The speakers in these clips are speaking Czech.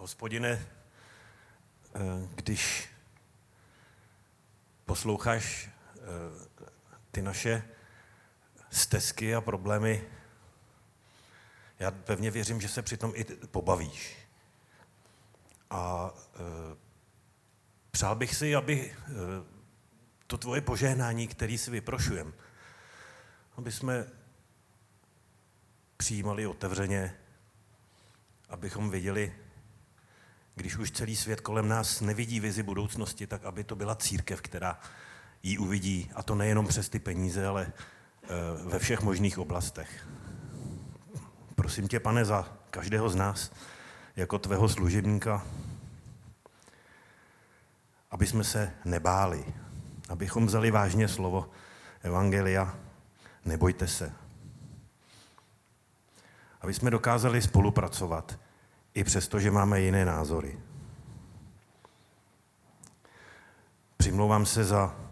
Hospodine, když posloucháš ty naše stesky a problémy, já pevně věřím, že se přitom i pobavíš. A přál bych si, aby to tvoje požehnání, které si vyprošujem, aby jsme přijímali otevřeně, abychom viděli, když už celý svět kolem nás nevidí vizi budoucnosti, tak aby to byla církev, která ji uvidí, a to nejenom přes ty peníze, ale ve všech možných oblastech. Prosím tě, Pane, za každého z nás, jako tvého služebníka, aby jsme se nebáli, abychom vzali vážně slovo Evangelia, nebojte se. Aby jsme dokázali spolupracovat, i přesto, že máme jiné názory. Přimlouvám se za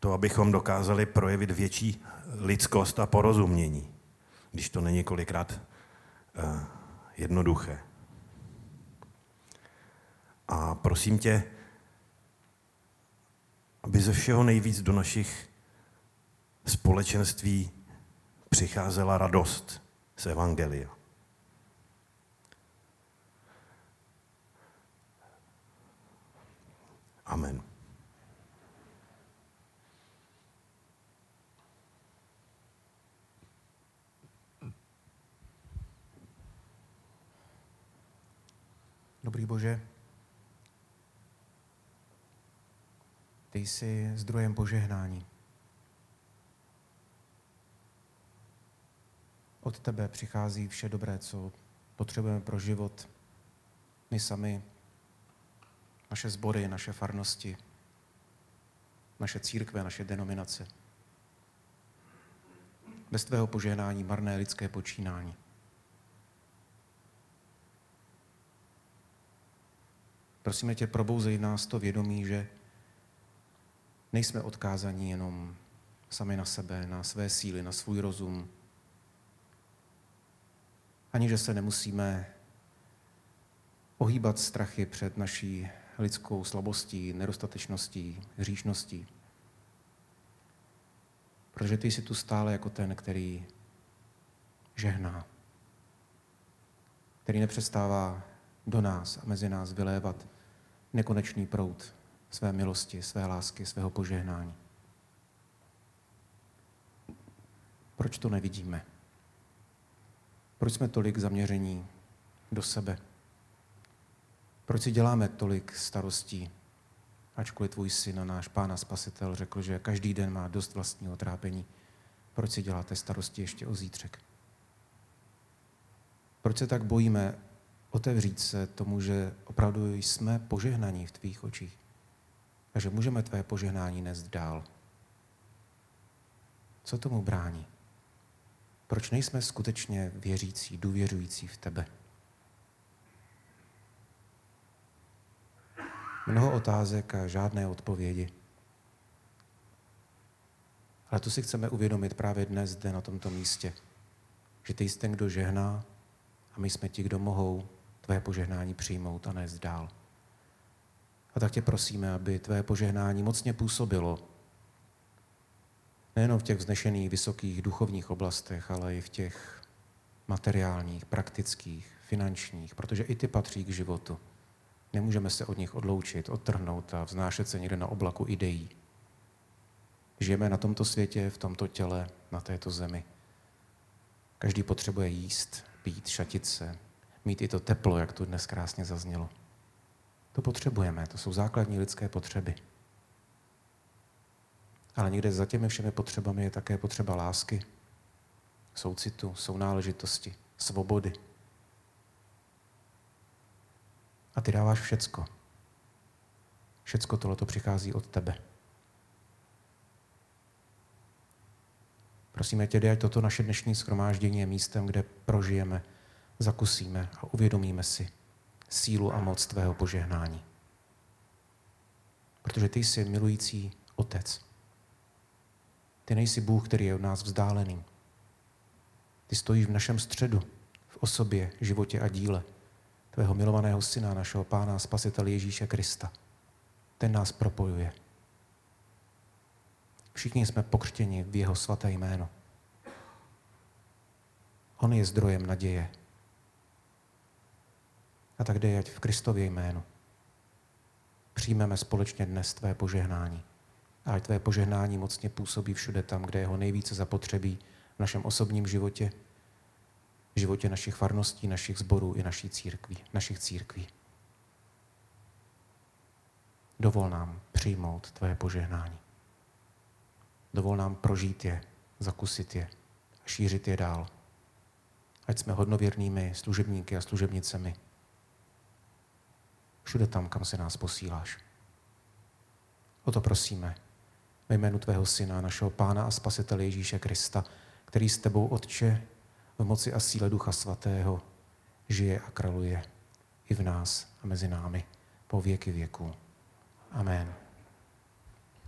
to, abychom dokázali projevit větší lidskost a porozumění, když to není kolikrát jednoduché. A prosím tě, aby ze všeho nejvíc do našich společenství přicházela radost z Evangelia. Amen. Dobrý Bože, ty jsi zdrojem požehnání. Od tebe přichází vše dobré, co potřebujeme pro život. My sami, naše sbory, naše farnosti, naše církve, naše denominace. Bez tvého požehnání marné lidské počínání. Prosíme tě, probouzej v nás to vědomí, že nejsme odkázaní jenom sami na sebe, na své síly, na svůj rozum. Ani že se nemusíme ohýbat strachy před naší lidskou slabostí, nedostatečností, hříšností. Protože ty jsi tu stále jako ten, který žehná, který nepřestává do nás a mezi nás vylévat nekonečný proud své milosti, své lásky, svého požehnání. Proč to nevidíme? Proč jsme tolik zaměření do sebe? Proč si děláme tolik starostí, ačkoliv tvůj syn a náš Pán a Spasitel řekl, že každý den má dost vlastního trápení? Proč si děláte starosti ještě o zítřek? Proč se tak bojíme otevřít se tomu, že opravdu jsme požehnaní v tvých očích a že můžeme tvé požehnání nést dál? Co tomu brání? Proč nejsme skutečně věřící, důvěřující v tebe? Mnoho otázek a žádné odpovědi. Ale to si chceme uvědomit právě dnes zde na tomto místě. Že ty jsi ten, kdo žehná, a my jsme ti, kdo mohou tvé požehnání přijmout a nést dál. A tak tě prosíme, aby tvé požehnání mocně působilo nejenom v těch vznešených, vysokých duchovních oblastech, ale i v těch materiálních, praktických, finančních, protože i ty patří k životu. Nemůžeme se od nich odloučit, odtrhnout a vznášet se někde na oblaku ideí. Žijeme na tomto světě, v tomto těle, na této zemi. Každý potřebuje jíst, pít, šatit se, mít i to teplo, jak tu dnes krásně zaznělo. To potřebujeme, to jsou základní lidské potřeby. Ale někde za těmi všemi potřebami je také potřeba lásky, soucitu, sounáležitosti, svobody. A ty dáváš všecko. Všecko tohleto přichází od tebe. Prosíme tě, ať toto naše dnešní shromáždění je místem, kde prožijeme, zakusíme a uvědomíme si sílu a moc tvého požehnání. Protože ty jsi milující otec. Ty nejsi Bůh, který je od nás vzdálený. Ty stojíš v našem středu, v osobě, životě a díle. tvého milovaného syna, našeho Pána a Spasitele Ježíše Krista. Ten nás propojuje. Všichni jsme pokřtěni v jeho svaté jméno. On je zdrojem naděje. A tak dej, ať v Kristově jménu přijmeme společně dnes tvé požehnání. A ať tvé požehnání mocně působí všude tam, kde je ho nejvíce zapotřebí v našem osobním životě, v životě našich farností, našich sborů i našich církví. Dovol nám přijmout tvé požehnání. Dovol nám prožít je, zakusit je a šířit je dál. Ať jsme hodnověrnými služebníky a služebnicemi všude tam, kam se nás posíláš. O to prosíme ve jménu tvého syna, našeho Pána a Spasitele Ježíše Krista, který s tebou, Otče, v moci a síle Ducha Svatého žije a kraluje i v nás a mezi námi po věky věků. Amen.